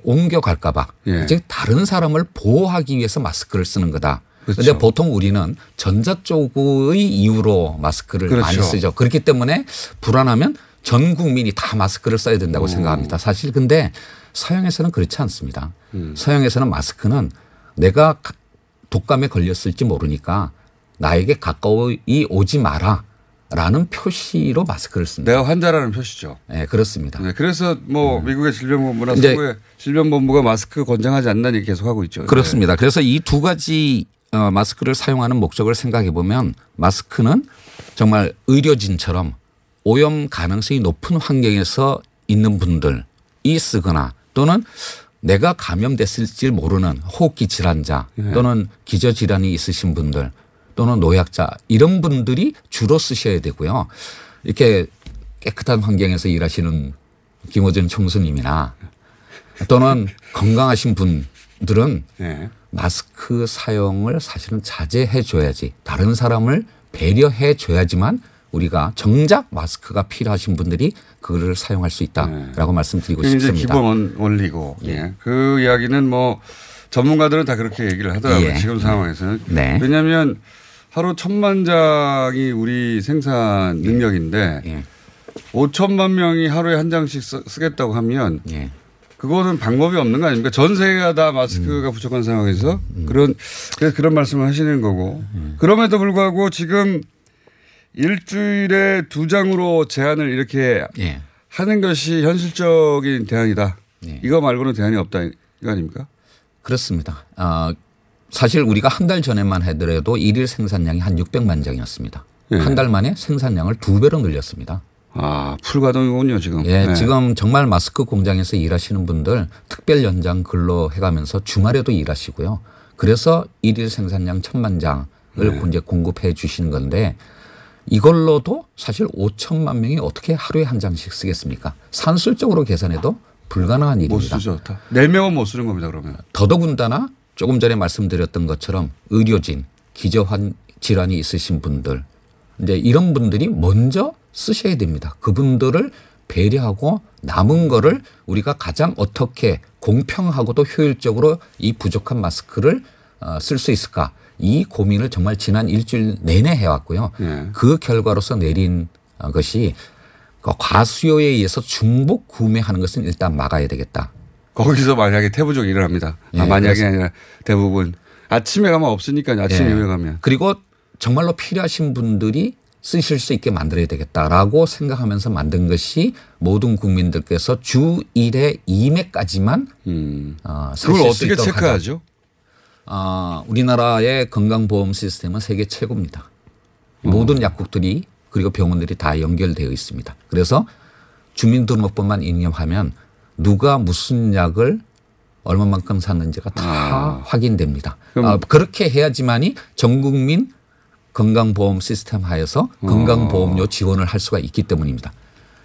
옮겨갈까 봐. 네. 즉 다른 사람을 보호하기 위해서 마스크를 쓰는 거다. 그런데 그렇죠. 보통 우리는 전자 쪽의 이유로 마스크를 그렇죠. 많이 쓰죠. 그렇기 때문에 불안하면 전 국민이 다 마스크를 써야 된다고 생각합니다. 사실 근데 서양에서는 그렇지 않습니다. 서양에서는 마스크는 내가 독감에 걸렸을지 모르니까 나에게 가까이 오지 마라라는 표시로 마스크를 씁니다. 내가 환자라는 표시죠. 네, 그렇습니다. 네, 그래서 뭐 미국의 질병본부나 서구의 질병본부가 마스크 권장하지 않는 얘기 계속하고 있죠. 그렇습니다. 네. 그래서 이 두 가지 마스크를 사용하는 목적을 생각해 보면 마스크는 정말 의료진처럼 오염 가능성이 높은 환경에서 있는 분들 이 쓰거나 또는 내가 감염됐을지 모르는 호흡기 질환자 또는 기저질환이 있으신 분들 또는 노약자 이런 분들이 주로 쓰셔야 되고요. 이렇게 깨끗한 환경에서 일하시는 김호준 총수님이나 또는 건강하신 분들은 마스크 사용을 사실은 자제해 줘야지 다른 사람을 배려해 줘야지만 우리가 정작 마스크가 필요하신 분들이 그거를 사용할 수 있다라고 말씀드리고 싶습니다. 이제 기본 원리고 예. 그 이야기는 뭐 전문가들은 다 그렇게 얘기를 하더라고요. 예. 지금 상황에서는. 네. 왜냐하면 하루 1,000만 장이 우리 생산 능력인데 5,000만 명이 하루에 한 장씩 쓰겠다고 하면 그거는 방법이 없는 거 아닙니까? 전 세계가 다 마스크가 부족한 상황에서 그런 말씀을 하시는 거고 그럼에도 불구하고 지금 일주일에 2장으로 제한을 이렇게 하는 것이 현실적인 대안이다. 이거 말고는 대안이 없다. 이거 아닙니까? 그렇습니다. 사실 우리가 한 달 전에만 하더라도 1일 생산량이 한 600만 장이었습니다. 예. 한 달 만에 생산량을 2배로 늘렸습니다. 아, 풀가동이군요 지금. 예, 네. 지금 정말 마스크 공장에서 일하시는 분들 특별 연장 근로 해가면서 주말에도 일하시고요. 그래서 1일 생산량 1,000만 장을 이제 공급해 주시는 건데 이걸로도 사실 5천만 명이 어떻게 하루에 한 장씩 쓰겠습니까? 산술적으로 계산해도 불가능한 일입니다. 못 쓰죠. 4명은 못 쓰는 겁니다. 그러면. 더더군다나 조금 전에 말씀드렸던 것처럼 의료진, 기저질환이 있으신 분들 이제 이런 분들이 먼저 쓰셔야 됩니다. 그분들을 배려하고 남은 거를 우리가 가장 어떻게 공평하고도 효율적으로 이 부족한 마스크를 쓸 수 있을까. 이 고민을 정말 지난 일주일 내내 해왔고요. 그 결과로서 내린 것이 과수요에 의해서 중복 구매하는 것은 일단 막아야 되겠다. 거기서 만약에 태부족이 일어납니다. 만약이 아니라 대부분. 아침에 가면 없으니까요. 아침 이후에 가면. 그리고 정말로 필요하신 분들이 쓰실 수 있게 만들어야 되겠다라고 생각하면서 만든 것이 모든 국민들께서 주 1회 2매까지만 그걸 어떻게 체크하죠? 우리나라의 건강보험 시스템은 세계 최고입니다. 모든 약국들이 그리고 병원들이 다 연결되어 있습니다. 그래서 주민등록번만 입력하면 누가 무슨 약을 얼마만큼 샀는지가 다 확인됩니다. 그렇게 해야지만이 전국민 건강보험 시스템 하에서 건강보험료 지원을 할 수가 있기 때문입니다.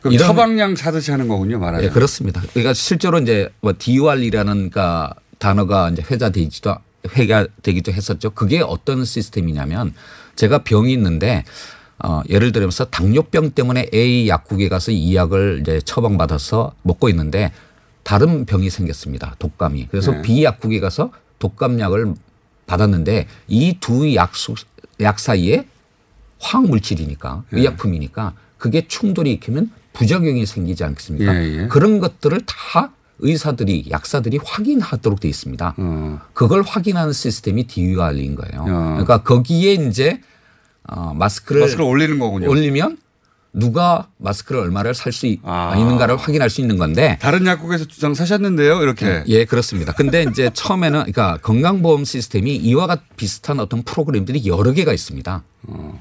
그럼 처방량 사듯이 하는 거군요, 말하자면. 네, 그렇습니다. 그러니까 실제로 이제 DUR이라는 그러니까 단어가 이제 회자되기도 했었죠. 그게 어떤 시스템이냐면 제가 병이 있는데 예를 들면서 당뇨병 때문에 A 약국에 가서 이 약을 이제 처방받아서 먹고 있는데 다른 병이 생겼습니다. 독감이. 그래서 B 약국에 가서 독감약을 받았는데 이 두 약 사이에 화학물질이니까 예. 의약품이니까 그게 충돌이 있으면 부작용이 생기지 않겠습니까? 예, 예. 그런 것들을 다 의사들이 약사들이 확인하도록 돼 있습니다. 그걸 확인하는 시스템이 DUR인 거예요. 그러니까 거기에 이제 마스크를 올리는 거군요. 올리면 누가 마스크를 얼마를 살 수 있는가를 확인할 수 있는 건데 다른 약국에서 주장 사셨는데요, 이렇게. 예, 그렇습니다. 근데 이제 처음에는 그러니까 건강보험 시스템이 이와 비슷한 어떤 프로그램들이 여러 개가 있습니다.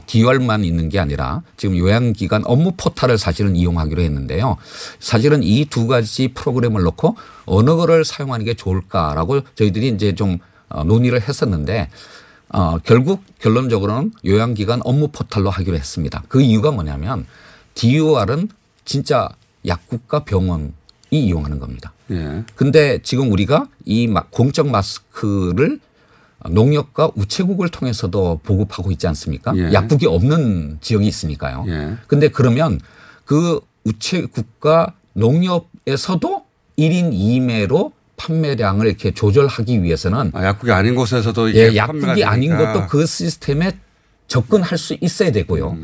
DUR만 있는 게 아니라 지금 요양기관 업무 포탈을 사실은 이용하기로 했는데요. 사실은 이 두 가지 프로그램을 놓고 어느 거를 사용하는 게 좋을까라고 저희들이 이제 좀 논의를 했었는데. 결국 결론적으로는 요양기관 업무 포탈로 하기로 했습니다. 그 이유가 뭐냐면 DUR은 진짜 약국과 병원이 이용하는 겁니다. 그런데 예. 지금 우리가 이 공적 마스크를 농협과 우체국을 통해서도 보급하고 있지 않습니까? 예. 약국이 없는 지역이 있으니까요. 그런데 예. 그러면 그 우체국과 농협에서도 1인 2매로 판매량을 이렇게 조절하기 위해서는 약국이 아닌 곳에서도 이게 예, 약국이 아닌 것도 그 시스템에 접근할 수 있어야 되고요.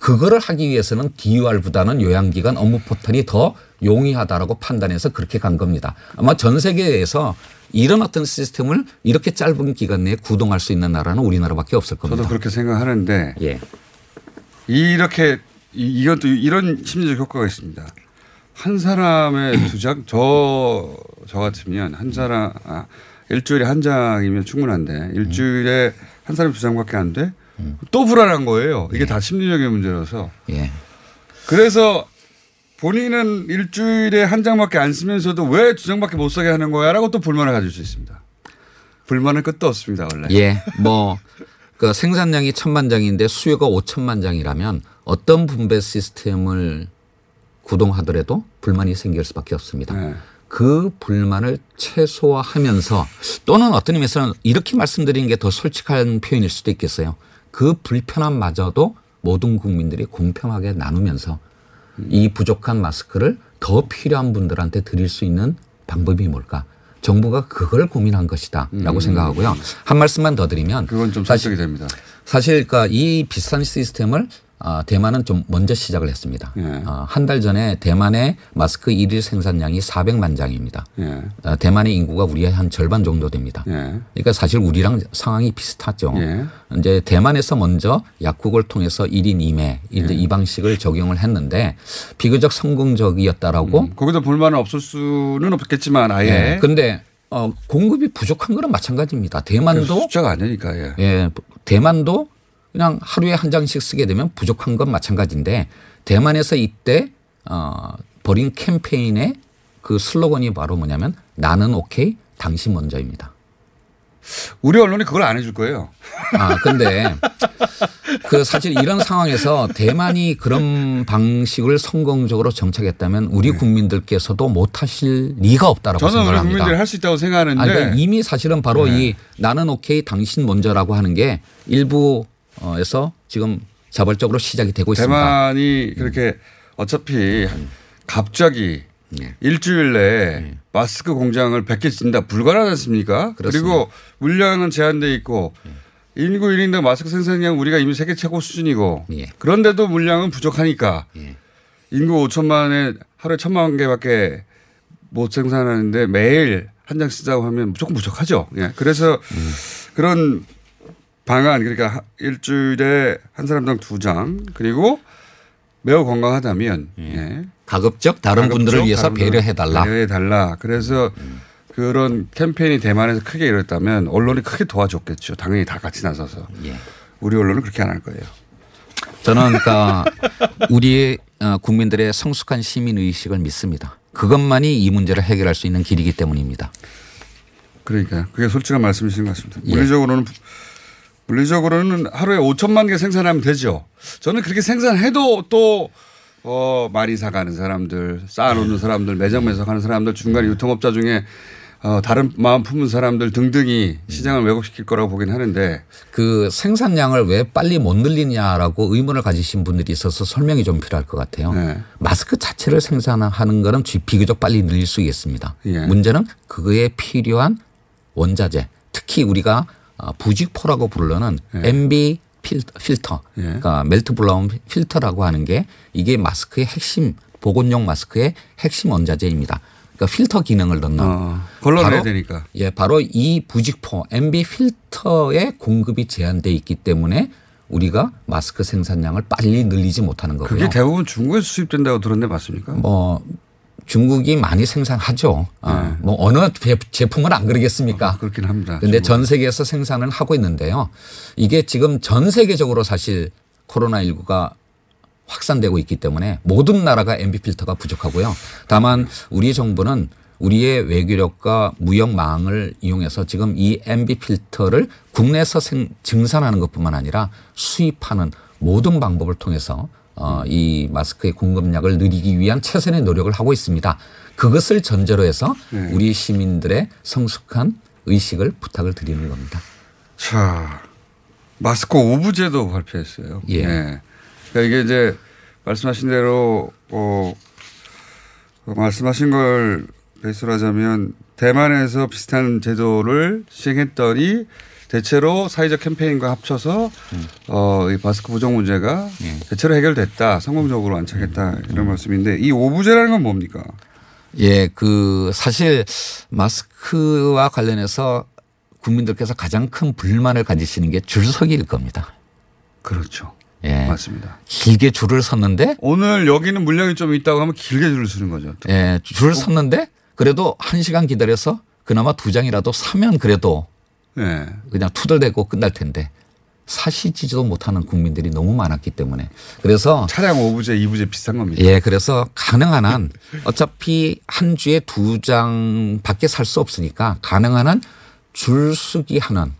그거를 하기 위해서는 DUR보다는 요양기관 업무 포털이 더 용이하다라고 판단해서 그렇게 간 겁니다. 아마 전 세계에서 이런 어떤 시스템을 이렇게 짧은 기간 내에 구동할 수 있는 나라는 우리나라밖에 없을 겁니다. 저도 그렇게 생각하는데 예. 이렇게 이것도 이런 심리적 효과가 있습니다. 한 사람의 두 장, 저 같으면 한 사람, 일주일에 한 장이면 충분한데 일주일에 한 사람 두 장밖에 안 돼? 또 불안한 거예요. 이게 예. 다 심리적인 문제라서. 예. 그래서 본인은 일주일에 한 장밖에 안 쓰면서도 왜 두 장밖에 못 사게 하는 거야? 라고 또 불만을 가질 수 있습니다. 불만은 끝도 없습니다, 원래. 예. 뭐, 그 생산량이 1000만 장인데 수요가 5000만 장이라면 어떤 분배 시스템을 구동하더라도 불만이 생길 수밖에 없습니다. 네. 그 불만을 최소화하면서 또는 어떤 의미에서는 이렇게 말씀드리는 게 더 솔직한 표현일 수도 있겠어요. 그 불편함마저도 모든 국민들이 공평하게 나누면서 이 부족한 마스크를 더 필요한 분들한테 드릴 수 있는 방법이 뭘까? 정부가 그걸 고민한 것이다 라고 생각하고요. 한 말씀만 더 드리면 그건 좀 설득이 됩니다. 사실 그러니까 이 비싼 시스템을 대만은 좀 먼저 시작을 했습니다. 예. 한 달 전에 대만의 마스크 1일 생산량이 400만 장입니다. 예. 대만의 인구가 우리의 한 절반 정도 됩니다. 예. 그러니까 사실 우리랑 상황이 비슷하죠. 예. 이제 대만에서 먼저 약국을 통해서 1인 2매 예. 이 방식을 적용을 했는데 비교적 성공적이었다라고. 거기서 불만은 없을 수는 없겠지만 아예. 예. 그런데 공급이 부족한 거는 마찬가지입니다. 대만도. 숫자가 아니니까. 예. 예. 대만도. 그냥 하루에 한 장씩 쓰게 되면 부족한 건 마찬가지인데 대만에서 이때 벌인 캠페인의 그 슬로건이 바로 뭐냐면 나는 오케이 당신 먼저입니다. 우리 언론이 그걸 안 해줄 거예요. 근데 그 사실 이런 상황에서 대만이 그런 방식을 성공적으로 정착했다면 우리 국민들께서도 못하실 리가 없다라고 생각합니다. 저는 우리 국민들이 할 수 있다고 생각하는데 그러니까 이미 사실은 바로 네. 이 나는 오케이 당신 먼저라고 하는 게 일부 에서 지금 자발적으로 시작이 되고 있습니다. 대만이 그렇게 어차피 갑자기 네. 일주일 내에 네. 마스크 공장을 100개 짓는다 불가능하지 않습니까? 그렇습니다. 그리고 물량은 제한돼 있고 네. 인구 1인당 마스크 생산량 우리가 이미 세계 최고 수준이고 네. 그런데도 물량은 부족하니까 네. 인구 5천만에 하루에 1000만 개밖에 못 생산하는데 매일 한 장 쓰자고 하면 무조건 부족하죠. 네. 그래서 그런 방안 그러니까 일주일에 한 사람당 2장 그리고 매우 건강하다면 예. 가급적 다른 분들을 위해서 배려해달라. 그래서 그런 캠페인이 대만에서 크게 일었다면 언론이 크게 도와줬겠죠. 당연히 다 같이 나서서. 예. 우리 언론은 그렇게 안 할 거예요. 저는 그러니까 우리 국민들의 성숙한 시민의식을 믿습니다. 그것만이 이 문제를 해결할 수 있는 길이기 때문입니다. 그러니까요. 그게 솔직한 말씀이신 것 같습니다. 예. 물리적으로는 하루에 5천만 개 생산하면 되죠. 저는 그렇게 생산해도 또 많이 사가는 사람들, 쌓아놓는 사람들, 매장 매석하는 사람들, 중간 유통업자 중에 다른 마음 품은 사람들 등등이 시장을 왜곡시킬 거라고 보긴 하는데 그 생산량을 왜 빨리 못 늘리냐라고 의문을 가지신 분들이 있어서 설명이 좀 필요할 것 같아요. 네. 마스크 자체를 생산하는 거는 비교적 빨리 늘릴 수 있습니다. 예. 문제는 그거에 필요한 원자재, 특히 우리가 부직포라고 부르는 MB필터, 그러니까 멜트 블라운 필터라고 하는 게 이게 마스크의 핵심, 보건용 마스크의 핵심 원자재입니다. 그러니까 필터 기능을 넣는. 걸러내야 되니까. 예, 바로 이 부직포 MB필터의 공급이 제한돼 있기 때문에 우리가 마스크 생산량을 빨리 늘리지 못하는 거고요. 그게 대부분 중국에서 수입된다고 들었는데 맞습니까? 뭐 중국이 많이 생산하죠. 뭐 어느 제품은 안 그러겠습니까? 그렇긴 합니다. 그런데 전 세계에서 생산을 하고 있는데요. 이게 지금 전 세계적으로 사실 코로나19가 확산되고 있기 때문에 모든 나라가 MB필터가 부족하고요. 다만 우리 정부는 우리의 외교력과 무역망을 이용해서 지금 이 MB필터를 국내에서 증산하는 것뿐만 아니라 수입하는 모든 방법을 통해서 이 마스크의 공급량을 늘리기 위한 최선의 노력을 하고 있습니다. 그것을 전제로 해서 우리 시민들의 성숙한 의식을 부탁을 드리는 겁니다. 자, 마스크 오부제도 발표했어요. 예. 네. 그러니까 이게 이제 말씀하신 대로 말씀하신 걸 베이스로 하자면 대만에서 비슷한 제도를 시행했더니 대체로 사회적 캠페인과 합쳐서 이 마스크 부족 문제가 대체로 해결됐다. 성공적으로 안착했다. 이런 말씀인데 이 오부제라는 건 뭡니까? 예, 그 사실 마스크와 관련해서 국민들께서 가장 큰 불만을 가지시는 게 줄서기일 겁니다. 그렇죠. 예, 맞습니다. 길게 줄을 섰는데 오늘 여기는 물량이 좀 있다고 하면 길게 줄을 서는 거죠. 예, 줄을 섰는데 그래도 1시간 기다려서 그나마 2장이라도 사면 그래도 그냥 투덜대고 끝날 텐데 사시지도 못하는 국민들이 너무 많았기 때문에 그래서 차량 5부제 2부제 비싼 겁니다. 예, 그래서 가능한 한 어차피 한 주에 2장밖에 살 수 없으니까 가능한 한 줄서기 하는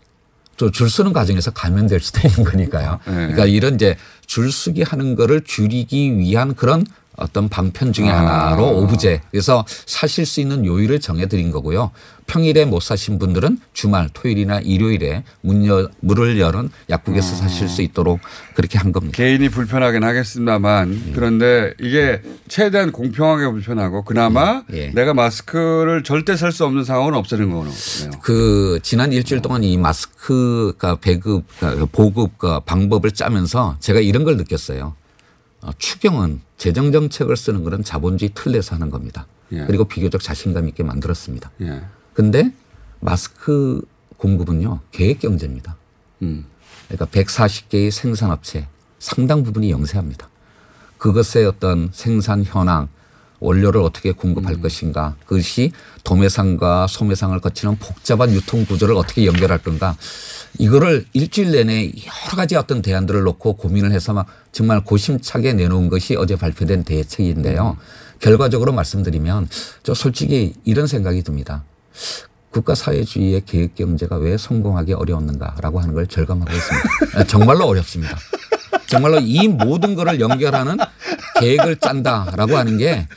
줄 서는 과정에서 감염될 수도 있는 거니까요. 그러니까 이런 이제 줄서기 하는 거를 줄이기 위한 그런 어떤 방편 중에 하나로 오부제. 그래서 사실 수 있는 요일을 정해드린 거고요. 평일에 못 사신 분들은 주말 토요일이나 일요일에 문을 여는 약국에서 사실 수 있도록 그렇게 한 겁니다. 개인이 불편하긴 하겠습니다만 그런데 이게 최대한 공평하게 불편하고 그나마 내가 마스크를 절대 살 수 없는 상황은 없애는 거네요. 그 지난 일주일 동안 이 마스크가 배급, 보급과 방법을 짜면서 제가 이런 걸 느꼈어요. 추경은 재정정책을 쓰는 것은 자본주의 틀 내서 하는 겁니다. 그리고 비교적 자신감 있게 만들었습니다. 그런데 마스크 공급은요. 계획경제입니다. 그러니까 140개의 생산업체 상당 부분이 영세합니다. 그것의 어떤 생산 현황 원료를 어떻게 공급할 것인가 그것이 도매상과 소매상을 거치는 복잡한 유통구조를 어떻게 연결할 건가 이거를 일주일 내내 여러 가지 어떤 대안들을 놓고 고민을 해서 막 정말 고심차게 내놓은 것이 어제 발표된 대책인데요. 결과적으로 말씀드리면 저 솔직히 이런 생각이 듭니다. 국가사회주의의 계획경제가 왜 성공하기 어려웠는가라고 하는 걸 절감하고 있습니다. 정말로 어렵습니다. 정말로 이 모든 거를 연결하는 계획을 짠다라고 하는 게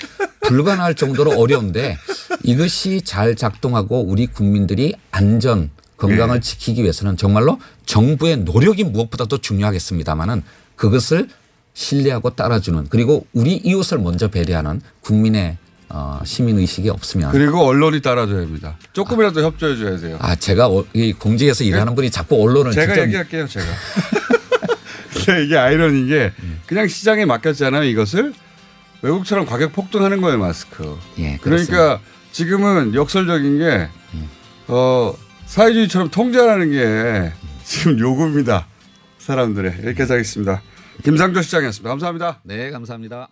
불가능할 정도로 어려운데 이것이 잘 작동하고 우리 국민들이 안전 건강을 지키기 위해서는 정말로 정부의 노력이 무엇보다도 중요하겠습니다마는 그것을 신뢰하고 따라주는 그리고 우리 이웃을 먼저 배려하는 국민의 시민의식이 없으면. 그리고 언론이 따라줘야 합니다. 조금이라도 협조해 줘야 돼요. 제가 공직에서 일하는 분이 자꾸 언론을. 제가 얘기할게요. 제가. 이게 아이러니인 게 그냥 시장에 맡겼잖아요. 이것을 외국처럼 가격 폭등하는 거예요. 마스크. 그러니까 지금은 역설적인 게 사회주의처럼 통제하는 게 지금 요구입니다. 사람들의. 이렇게 해서 하겠습니다. 김상조 시장이었습니다. 감사합니다. 네. 감사합니다.